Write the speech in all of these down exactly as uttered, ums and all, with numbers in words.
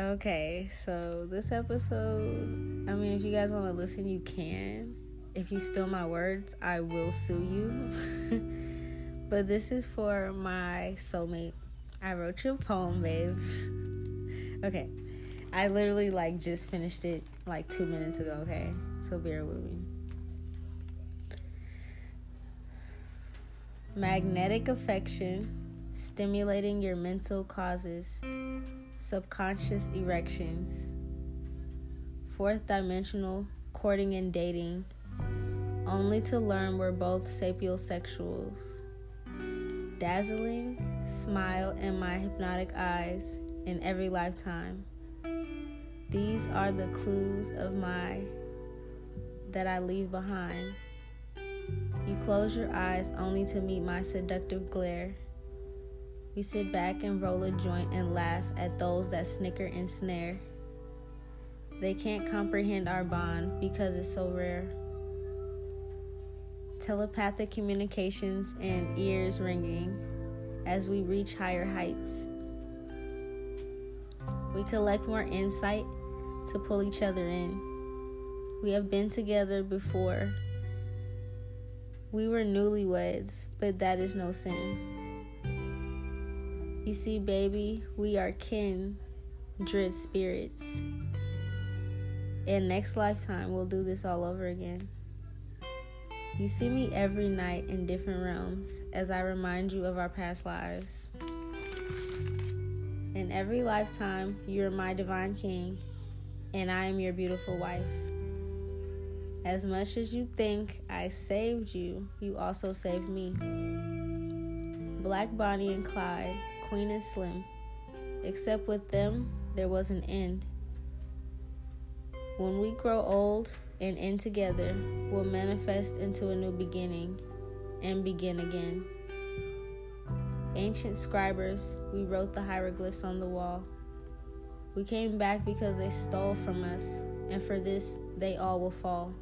Okay, so this episode, I mean, if you guys want to listen, you can. If you steal my words, I will sue you. But this is for my soulmate. I wrote your poem, babe. Okay, I literally, like, just finished it, like, two minutes ago, okay? So bear with me. Magnetic affection, stimulating your mental causes, subconscious erections, fourth dimensional courting and dating, only to learn we're both sapiosexuals. Dazzling smile in my hypnotic eyes in every lifetime. These are the clues of my that I leave behind. You close your eyes only to meet my seductive glare. We sit back and roll a joint and laugh at those that snicker and snare. They can't comprehend our bond because it's so rare. Telepathic communications and ears ringing as we reach higher heights. We collect more insight to pull each other in. We have been together before. We were newlyweds, but that is no sin. You see, baby, we are kin, kindred spirits. And next lifetime, we'll do this all over again. You see me every night in different realms as I remind you of our past lives. In every lifetime, you're my divine king, and I am your beautiful wife. As much as you think I saved you, you also saved me. Black Bonnie and Clyde, Queen and Slim, except with them, there was an end. When we grow old and end together, we'll manifest into a new beginning and begin again. Ancient scribers, we wrote the hieroglyphs on the wall. We came back because they stole from us, and for this, they all will fall.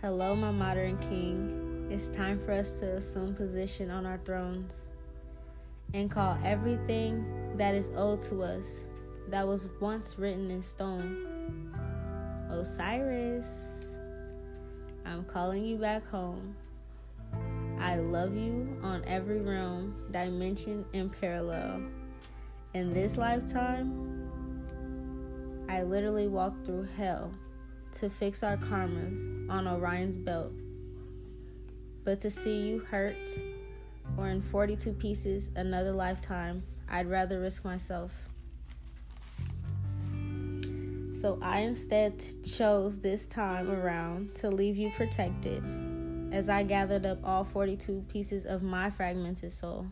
Hello, my modern king. It's time for us to assume position on our thrones and call everything that is owed to us that was once written in stone. Osiris, I'm calling you back home. I love you on every realm, dimension, and parallel. In this lifetime, I literally walked through hell to fix our karmas on Orion's belt. But to see you hurt, or in forty-two pieces, another lifetime, I'd rather risk myself. So I instead chose this time around to leave you protected, as I gathered up all forty-two pieces of my fragmented soul.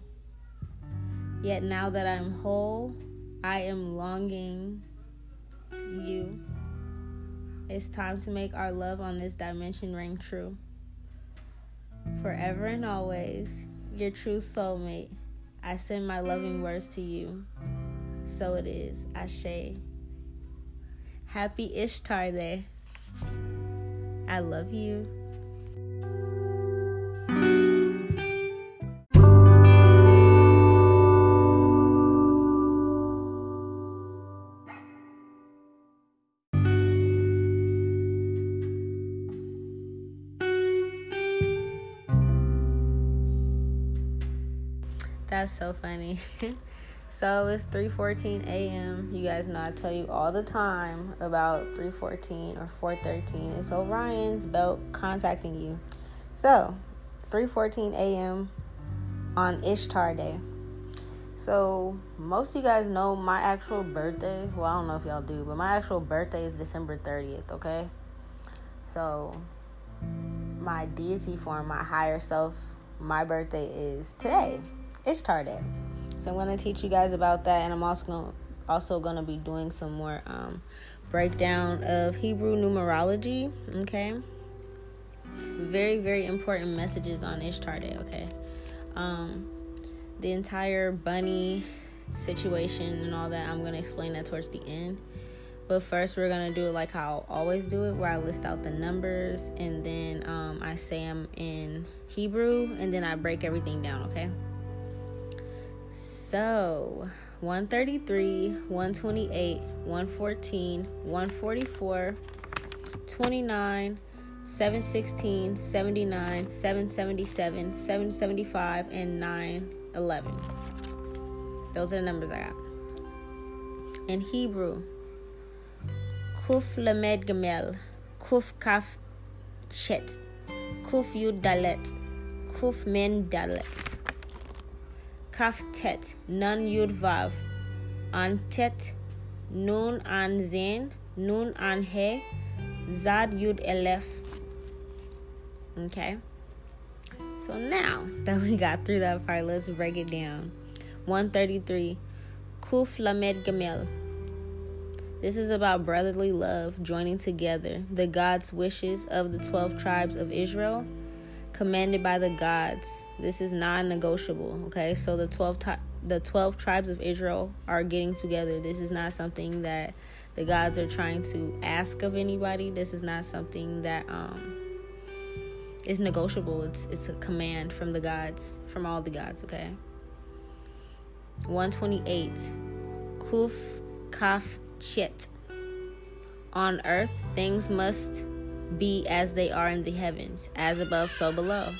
Yet now that I'm whole, I am longing you. It's time to make our love on this dimension ring true. Forever and always, your true soulmate, I send my loving words to you. So it is, Ashe. Happy Ishtar Day. I love you. That's so funny. So it's three fourteen a.m. You guys know I tell you all the time about three fourteen or four thirteen. It's Orion's belt contacting you. So three fourteen a.m. on Ishtar Day. So most of you guys know my actual birthday. Well, I don't know if y'all do, but my actual birthday is December thirtieth, okay? So my deity form, my higher self, my birthday is today. Ishtar Day. So I'm going to teach you guys about that, and I'm also going also going to be doing some more um, breakdown of Hebrew numerology, okay? Very, very important messages on Ishtar Day, okay? Um, the entire bunny situation and all that, I'm going to explain that towards the end. But first, we're going to do it like how I always do it, where I list out the numbers, and then um, I say them in Hebrew, and then I break everything down, okay? So one thirty-three, one twenty-eight, one fourteen, one forty-four, twenty-nine, seven sixteen, seventy-nine, seven seventy-seven, seven seventy-five, and nine eleven. Those are the numbers I got. In Hebrew, Kuf Lamed Gamel, Kuf Kaf Shet, Kuf Yud Dalet, Kuf Men Dalet, Kaf Tet, Nun Yud Vav, An Tet, Nun An Zen, Nun An He, Zad Yud Elef. Okay. So now that we got through that part, let's break it down. one thirty-three, Kuf Lamed Gamel. This is about brotherly love, joining together the God's wishes of the twelve tribes of Israel, commanded by the gods. This is non-negotiable, okay? So the twelve, t- the twelve tribes of Israel are getting together. This is not something that the gods are trying to ask of anybody. This is not something that um, is negotiable. It's, it's a command from the gods, from all the gods, okay? one twenty-eight, Kuf Kaf Chet. On earth, things must be as they are in the heavens, as above, so below.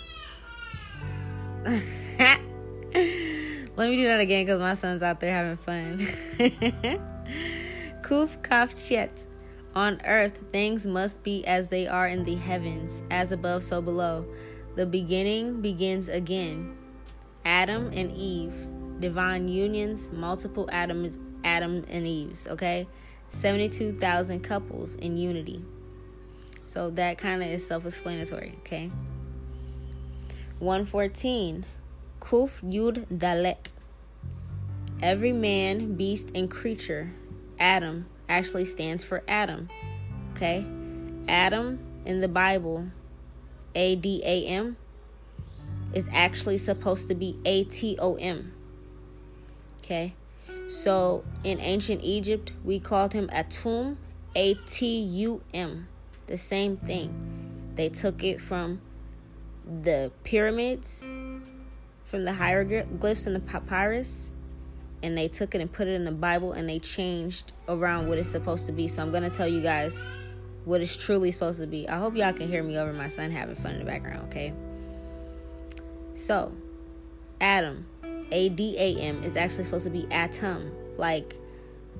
Let me do that again because my son's out there having fun. Kuf Kaf Chet. On earth, things must be as they are in the heavens, as above, so below. The beginning begins again. Adam and Eve. Divine unions, multiple atoms, Adam and Eve's, okay? seventy-two thousand couples in unity. So that kind of is self-explanatory, okay? one fourteen, Kuf Yud Dalet. Every man, beast, and creature. Adam actually stands for Adam, okay? Adam in the Bible, A D A M, is actually supposed to be A T O M. Okay, so in ancient Egypt, we called him Atum, A T U M, the same thing. They took it from the pyramids, from the hieroglyphs and the papyrus, and they took it and put it in the Bible, and they changed around what it's supposed to be. So I'm going to tell you guys what it's truly supposed to be. I hope y'all can hear me over my son having fun in the background, okay? So, Adam. A D A M is actually supposed to be atom, like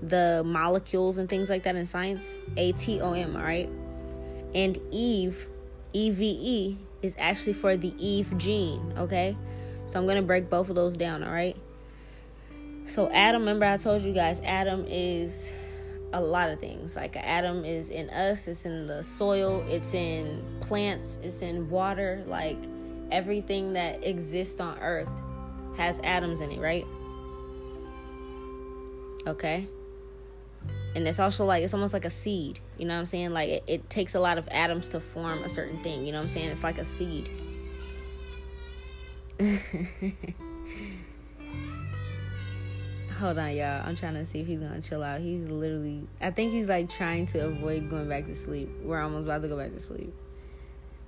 the molecules and things like that in science. A T O M, all right? And Eve, E V E, is actually for the Eve gene, okay? So I'm going to break both of those down, all right? So Adam, remember I told you guys, Adam is a lot of things. Like Adam is in us, it's in the soil, it's in plants, it's in water, like everything that exists on earth has atoms in it, right? Okay. And it's also like, it's almost like a seed, you know what I'm saying? Like it, it takes a lot of atoms to form a certain thing, you know what I'm saying? It's like a seed. Hold on, y'all. I'm trying to see if he's gonna chill out. He's literally, I think he's like trying to avoid going back to sleep. We're almost about to go back to sleep.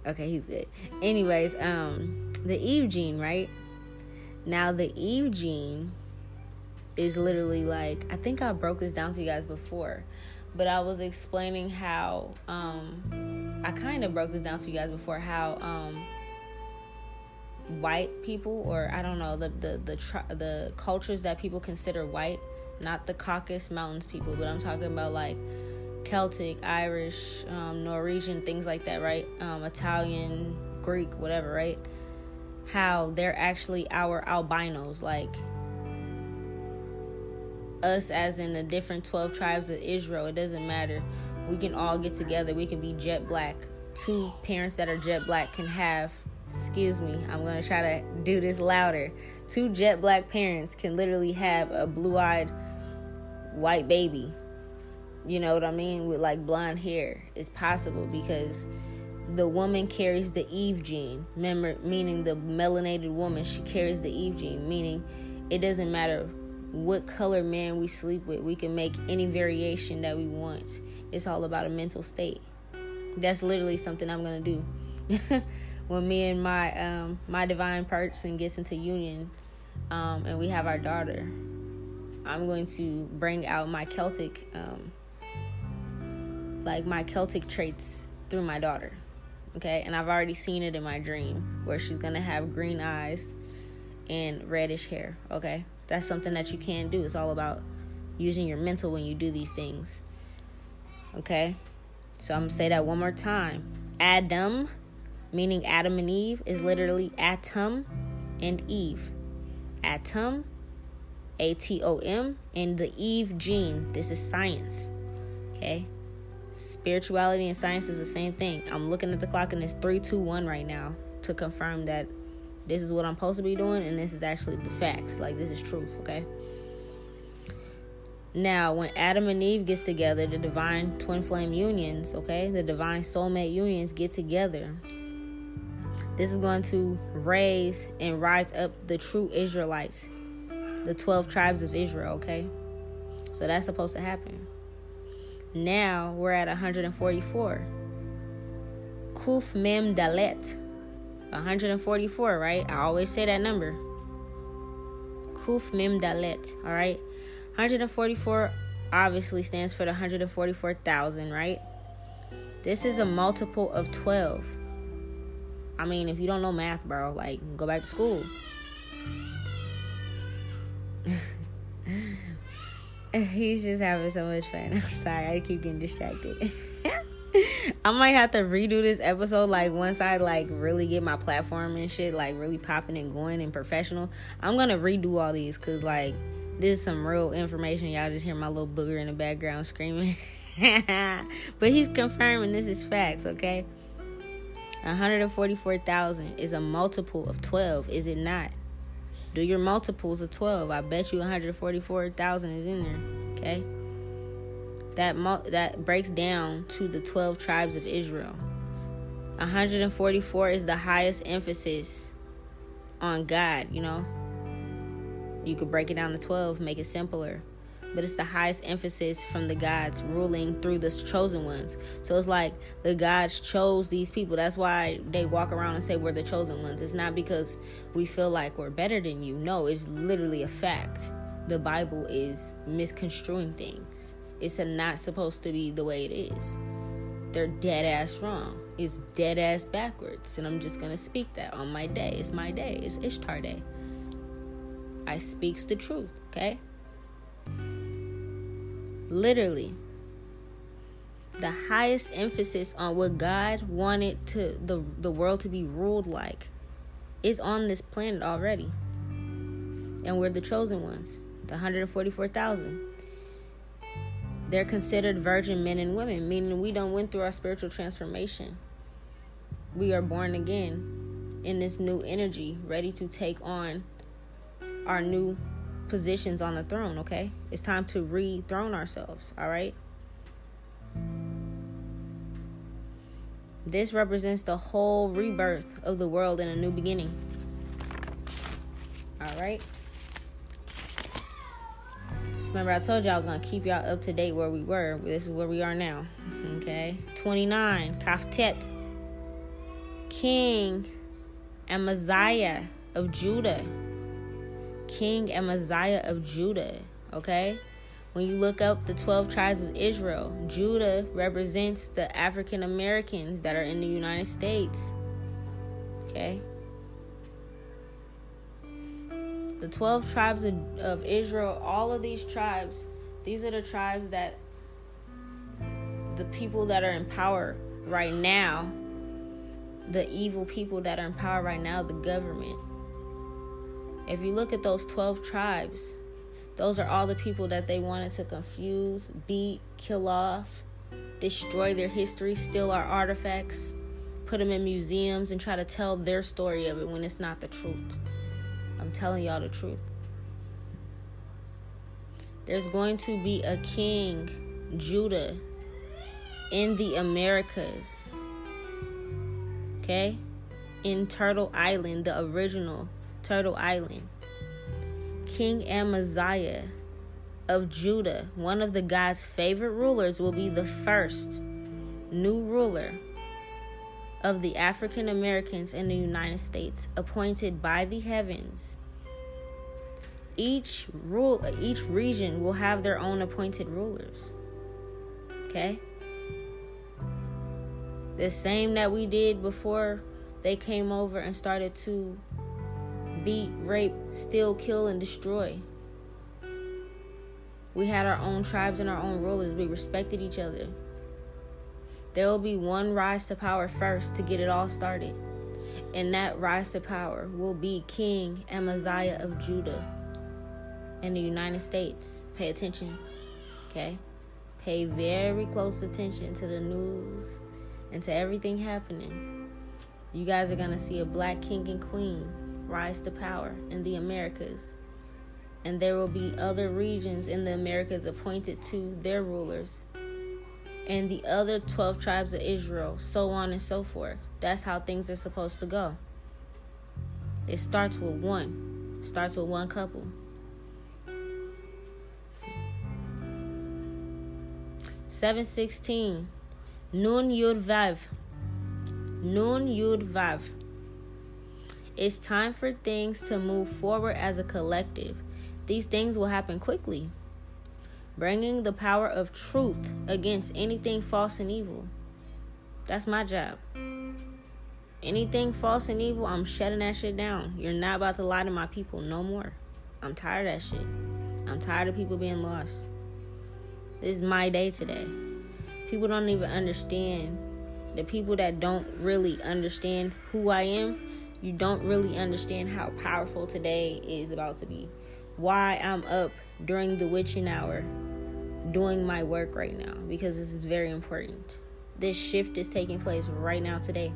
Okay, he's good. Anyways, um, the Eve gene, right? Now, the Eve gene is literally like, I think I broke this down to you guys before, but I was explaining how, um, I kind of broke this down to you guys before, how um, white people, or I don't know, the, the, the, tri- the cultures that people consider white, not the Caucasus Mountains people, but I'm talking about like Celtic, Irish, um, Norwegian, things like that, right? Um, Italian, Greek, whatever, right? How they're actually our albinos, like us as in the different twelve tribes of Israel. It doesn't matter. We can all get together. We can be jet black. Two parents that are jet black can have, excuse me, I'm going to try to do this louder. Two jet black parents can literally have a blue-eyed white baby. You know what I mean? With like blonde hair. It's possible because the woman carries the Eve gene, remember, meaning the melanated woman, she carries the Eve gene, meaning it doesn't matter what color man we sleep with. We can make any variation that we want. It's all about a mental state. That's literally something I'm going to do. When me and my um, my divine person gets into union, um, and we have our daughter. I'm going to bring out my Celtic, um, like my Celtic traits through my daughter. Okay, and I've already seen it in my dream where she's gonna have green eyes and reddish hair. Okay, that's something that you can do. It's all about using your mental when you do these things. Okay, so I'm gonna say that one more time. Adam, meaning Adam and Eve, is literally Atum and Eve. Atum, A T O M, and the Eve gene. This is science. Okay, spirituality and science is the same thing. I'm looking at the clock and it's three two one right now to confirm that this is what I'm supposed to be doing, and this is actually the facts. Like, this is truth, okay? Now, when Adam and Eve gets together, the divine twin flame unions, okay? The divine soulmate unions get together. This is going to raise and rise up the true Israelites, the twelve tribes of Israel, okay? So that's supposed to happen. Now, we're at one hundred forty-four. Kuf Mem Dalet. one hundred forty-four, right? I always say that number. Kuf Mem Dalet, all right? one hundred forty-four obviously stands for the one hundred forty-four thousand, right? This is a multiple of twelve. I mean, if you don't know math, bro, like, go back to school. He's just having so much fun. I'm sorry, I keep getting distracted. I might have to redo this episode, like, once I, like, really get my platform and shit, like, really popping and going and professional. I'm gonna redo all these, because, like, this is some real information. Y'all just hear my little booger in the background screaming. But he's confirming this is facts, okay? one hundred forty-four thousand is a multiple of twelve, is it not? Do your multiples of twelve. I bet you one hundred forty-four thousand is in there, okay? That mo- that breaks down to the twelve tribes of Israel. one hundred forty-four is the highest emphasis on God, you know? You could break it down to twelve, make it simpler. But it's the highest emphasis from the gods ruling through the chosen ones. So it's like the gods chose these people. That's why they walk around and say we're the chosen ones. It's not because we feel like we're better than you. No, it's literally a fact. The Bible is misconstruing things. It's not supposed to be the way it is. They're dead ass wrong. It's dead ass backwards. And I'm just going to speak that on my day. It's my day. It's Ishtar Day. I speaks the truth, okay? Literally, the highest emphasis on what God wanted to the, the world to be ruled like is on this planet already. And we're the chosen ones, the one hundred forty-four thousand. They're considered virgin men and women, meaning we don't went through our spiritual transformation. We are born again in this new energy, ready to take on our new positions on the throne, okay? It's time to re-throne ourselves, all right? This represents the whole rebirth of the world in a new beginning. All right? Remember, I told you I was going to keep y'all up to date where we were. This is where we are now, okay? twenty-nine, Kaftet. King Amaziah of Judah. King Amaziah of Judah, okay? When you look up the twelve tribes of Israel, Judah represents the African Americans that are in the United States, okay? The twelve tribes of, of Israel, all of these tribes, these are the tribes that the people that are in power right now, the evil people that are in power right now, the government. If you look at those twelve tribes, those are all the people that they wanted to confuse, beat, kill off, destroy their history, steal our artifacts, put them in museums, and try to tell their story of it when it's not the truth. I'm telling y'all the truth. There's going to be a King Judah in the Americas, okay? In Turtle Island, the original Turtle Island. King Amaziah of Judah, one of the God's favorite rulers, will be the first new ruler of the African Americans in the United States, appointed by the heavens Each rule, each region will have their own appointed rulers. Okay? The same that we did before they came over and started to beat, rape, steal, kill, and destroy. We had our own tribes and our own rulers. We respected each other. There will be one rise to power first to get it all started. And that rise to power will be King Amaziah of Judah in the United States. Pay attention, okay? Pay very close attention to the news and to everything happening. You guys are going to see a black king and queen rise to power in the Americas. And there will be other regions in the Americas appointed to their rulers. And the other twelve tribes of Israel, so on and so forth. That's how things are supposed to go. It starts with one. It starts with one couple. seven sixteen. Nun Yud Vav. Nun Yud Vav. It's time for things to move forward as a collective. These things will happen quickly. Bringing the power of truth against anything false and evil. That's my job. Anything false and evil, I'm shutting that shit down. You're not about to lie to my people no more. I'm tired of that shit. I'm tired of people being lost. This is my day today. People don't even understand. The people that don't really understand who I am, you don't really understand how powerful today is about to be. Why I'm up during the witching hour doing my work right now, because this is very important. This shift is taking place right now today.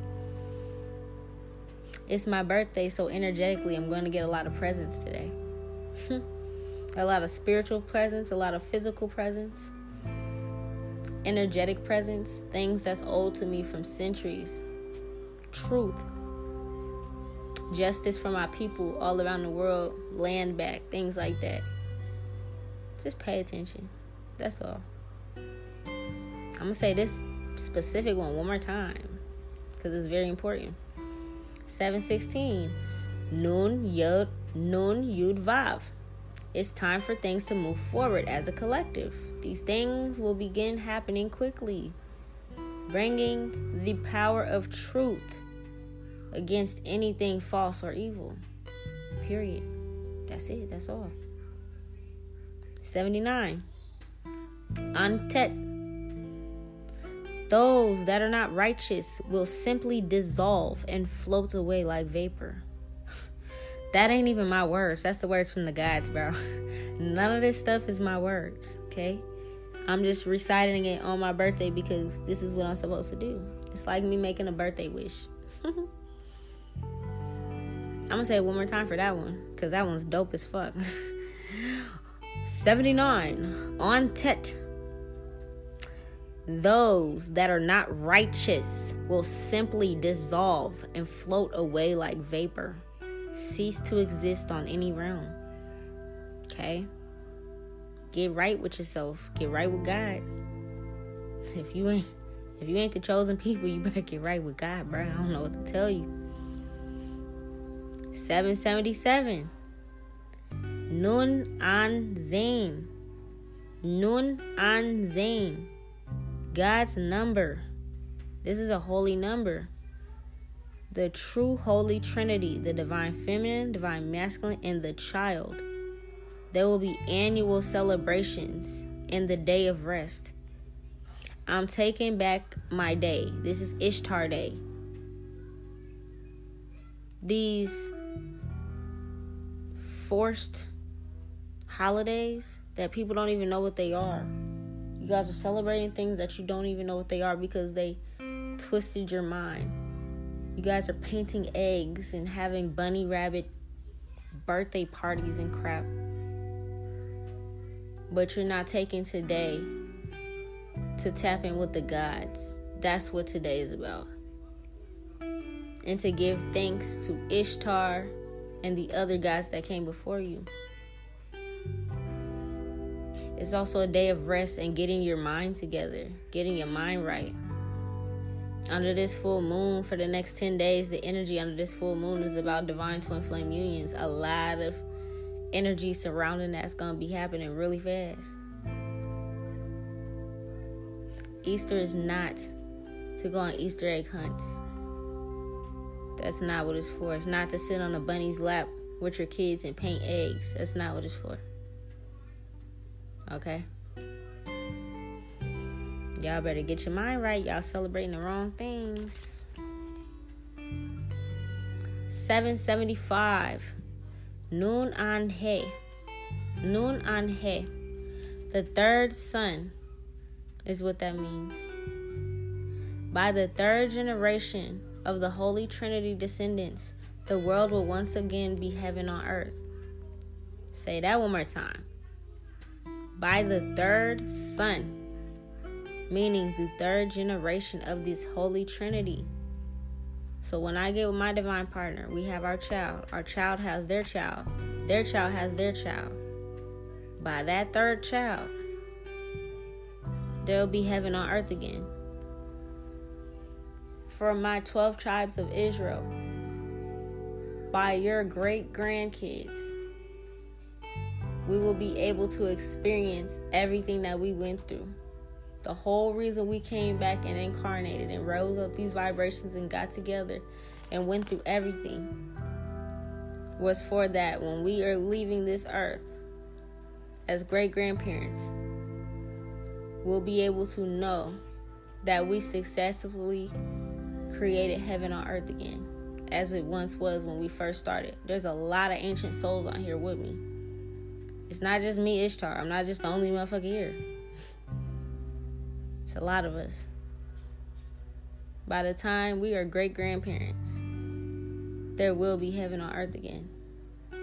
It's my birthday, so energetically I'm going to get a lot of presents today. A lot of spiritual presents, a lot of physical presents, energetic presents, things that's old to me from centuries. Truth, justice for my people all around the world, land back, things like that. Just pay attention. That's all. I'm going to say this specific one one more time because it's very important. seven sixteen. Nun Yud, Nun Yud Vav. It's time for things to move forward as a collective. These things will begin happening quickly. Bringing the power of truth against anything false or evil. Period. That's it. That's all. seventy-nine. Antet. Those that are not righteous will simply dissolve and float away like vapor. That ain't even my words. That's the words from the gods, bro. None of this stuff is my words, okay? I'm just reciting it on my birthday because this is what I'm supposed to do. It's like me making a birthday wish. I'm going to say it one more time for that one because that one's dope as fuck. seventy-nine. On Tet. Those that are not righteous will simply dissolve and float away like vapor. Cease to exist on any realm. Okay? Get right with yourself. Get right with God. If you ain't if you ain't the chosen people, you better get right with God, bro. I don't know what to tell you. seven seventy-seven. Nun An Zain. Nun An Zain. God's number. This is a holy number. The true holy trinity, the divine feminine, divine masculine, and the child. There will be annual celebrations and the day of rest. I'm taking back my day. This is Ishtar Day. These forced holidays that people don't even know what they are. You guys are celebrating things that you don't even know what they are because they twisted your mind. You guys are painting eggs and having bunny rabbit birthday parties and crap. But you're not taking today to tap in with the gods. That's what today is about. And to give thanks to Ishtar and the other gods that came before you. It's also a day of rest and getting your mind together, getting your mind right. Under this full moon, for the next ten days, the energy under this full moon is about divine twin flame unions. A lot of energy surrounding that's going to be happening really fast. Easter is not to go on Easter egg hunts. That's not what it's for. It's not to sit on a bunny's lap with your kids and paint eggs. That's not what it's for. Okay? Y'all better get your mind right. Y'all celebrating the wrong things. seven seventy-five. Nun An He. Nun An He. The third son is what that means. By the third generation of the Holy Trinity descendants, the world will once again be heaven on earth. Say that one more time. By the third son, meaning the third generation of this Holy Trinity. So when I get with my divine partner, we have our child. Our child has their child. Their child has their child. By that third child, there'll be heaven on earth again. For my twelve tribes of Israel, by your great-grandkids, we will be able to experience everything that we went through. The whole reason we came back and incarnated and rose up these vibrations and got together and went through everything was for that when we are leaving this earth as great-grandparents, we'll be able to know that we successfully created heaven on earth again, as it once was when we first started. There's a lot of ancient souls on here with me. It's not just me, Ishtar. I'm not just the only motherfucker here. It's a lot of us. By the time we are great-grandparents, there will be heaven on earth again.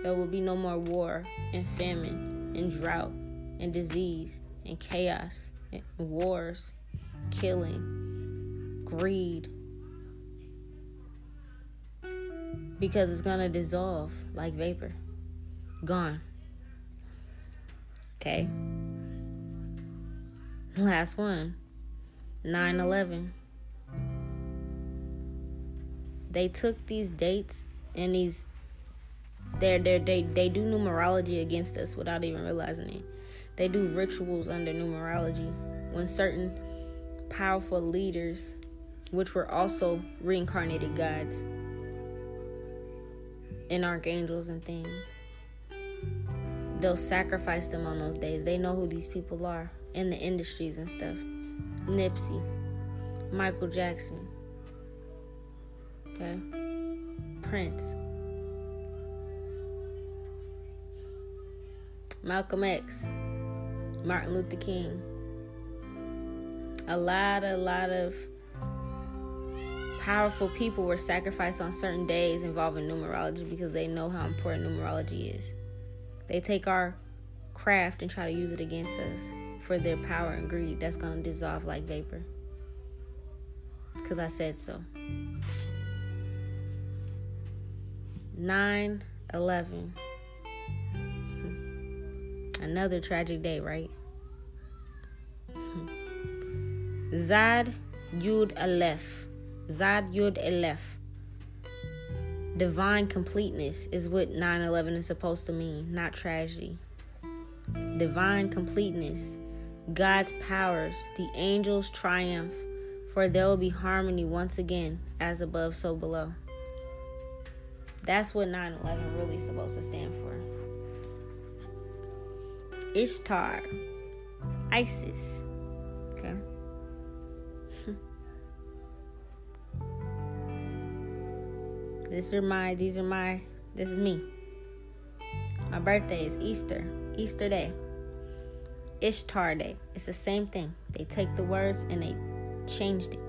There will be no more war and famine and drought and disease and chaos and wars, killing, greed, because it's gonna dissolve like vapor. Gone. Okay. Last one. nine eleven. They took these dates and these they're, they're, they they do numerology against us without even realizing it. They do rituals under numerology when certain powerful leaders, which were also reincarnated gods and archangels and things, they'll sacrifice them on those days. They know who these people are in the industries and stuff. Nipsey, Michael Jackson, okay, Prince, Malcolm X, Martin Luther King. A lot, a lot of powerful people were sacrificed on certain days involving numerology because they know how important numerology is. They take our craft and try to use it against us for their power and greed. That's going to dissolve like vapor. Because I said so. nine eleven. Another tragic day, right? Zad Yud Aleph. Zad Yud Aleph. Divine completeness is what nine eleven is supposed to mean, not tragedy. Divine completeness, God's powers, the angels' triumph, for there will be harmony once again, as above, so below. That's what nine eleven really is supposed to stand for. Ishtar, Isis. Okay. These are my, these are my, this is me. My birthday is Easter, Easter Day, Ishtar Day. It's the same thing. They take the words and they changed it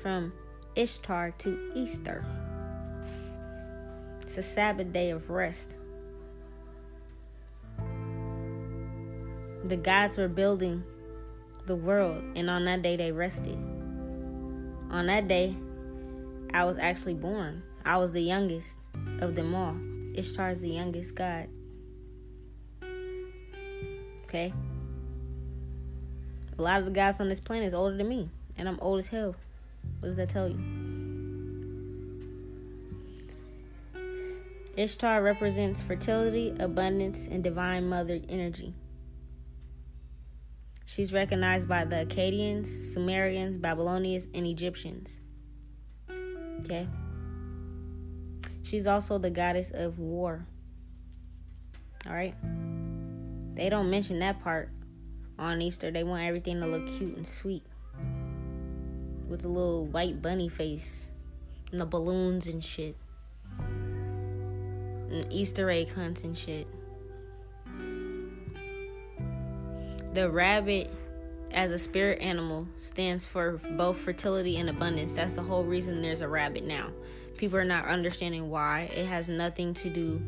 from Ishtar to Easter. It's a Sabbath day of rest. The gods were building the world, and on that day they rested. On that day, I was actually born. I was the youngest of them all. Ishtar is the youngest god. Okay? A lot of the gods on this planet is older than me, and I'm old as hell. What does that tell you? Ishtar represents fertility, abundance, and divine mother energy. She's recognized by the Akkadians, Sumerians, Babylonians, and Egyptians. Okay. She's also the goddess of war. All right. They don't mention that part on Easter. They want everything to look cute and sweet. With a little white bunny face. And the balloons and shit. And Easter egg hunts and shit. The rabbit, as a spirit animal, stands for both fertility and abundance. That's the whole reason there's a rabbit now. People are not understanding why. It has nothing to do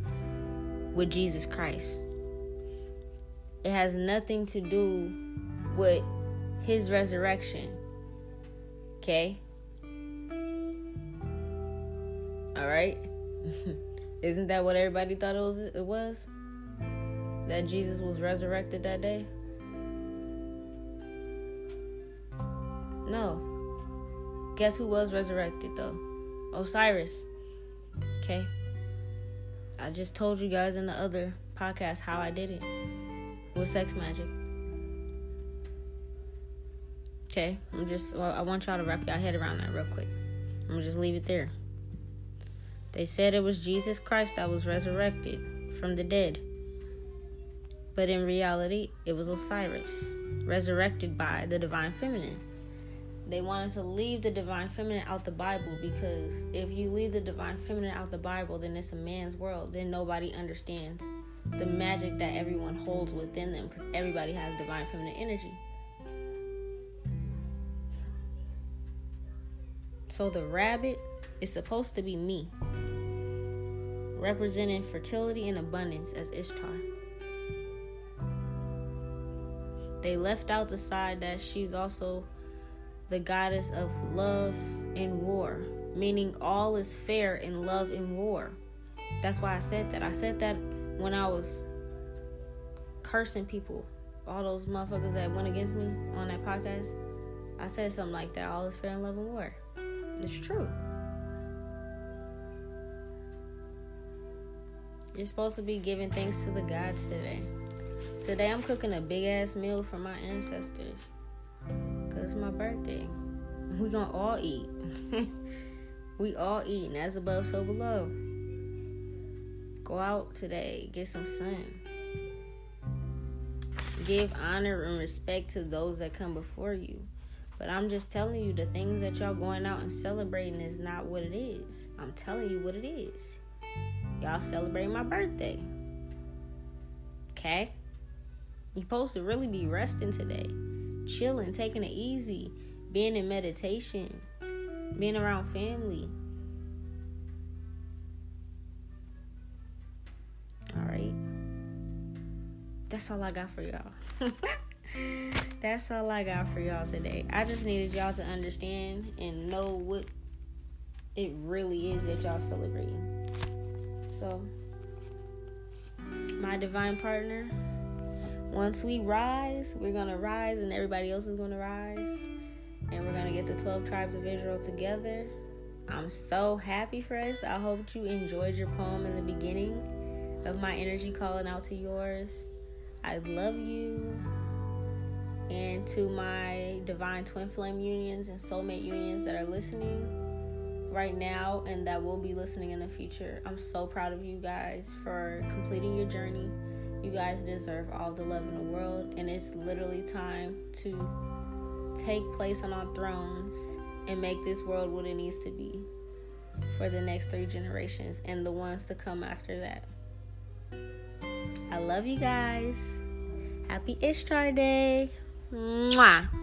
with Jesus Christ. It has nothing to do with his resurrection. Okay? All right? Isn't that what everybody thought it was, it was? That Jesus was resurrected that day? No. Guess who was resurrected, though? Osiris. Okay. I just told you guys in the other podcast how I did it. With sex magic. Okay. I'm just... Well, I want y'all to wrap y'all head around that real quick. I'm going to just leave it there. They said it was Jesus Christ that was resurrected from the dead. But in reality, it was Osiris. Resurrected by the divine feminine. They wanted to leave the divine feminine out the Bible, because if you leave the divine feminine out the Bible, then it's a man's world. Then nobody understands the magic that everyone holds within them, because everybody has divine feminine energy. So the rabbit is supposed to be me, representing fertility and abundance as Ishtar. They left out the side that she's also the goddess of love and war, meaning all is fair in love and war. That's why I said that. I said that when I was cursing people, all those motherfuckers that went against me on that podcast. I said something like that, all is fair in love and war. It's true. You're supposed to be giving thanks to the gods today. Today I'm cooking a big ass meal for my ancestors. It's my birthday. We gonna all eat. We all eat, and as above, so below. Go out today. Get some sun. Give honor and respect to those that come before you. But I'm just telling you, the things that y'all going out and celebrating is not what it is. I'm telling you what it is. Y'all celebrating my birthday. Okay? You're supposed to really be resting today. Chilling, taking it easy, being in meditation, being around family. All right. That's all I got for y'all. That's all I got for y'all today. I just needed y'all to understand and know what it really is that y'all celebrating. So, my divine partner, once we rise, we're going to rise, and everybody else is going to rise. And we're going to get the twelve tribes of Israel together. I'm so happy for us. I hope you enjoyed your poem in the beginning of my energy calling out to yours. I love you. And to my divine twin flame unions and soulmate unions that are listening right now and that will be listening in the future, I'm so proud of you guys for completing your journey. You guys deserve all the love in the world, and it's literally time to take place on our thrones and make this world what it needs to be for the next three generations and the ones to come after that. I love you guys. Happy Ishtar Day. Mwah.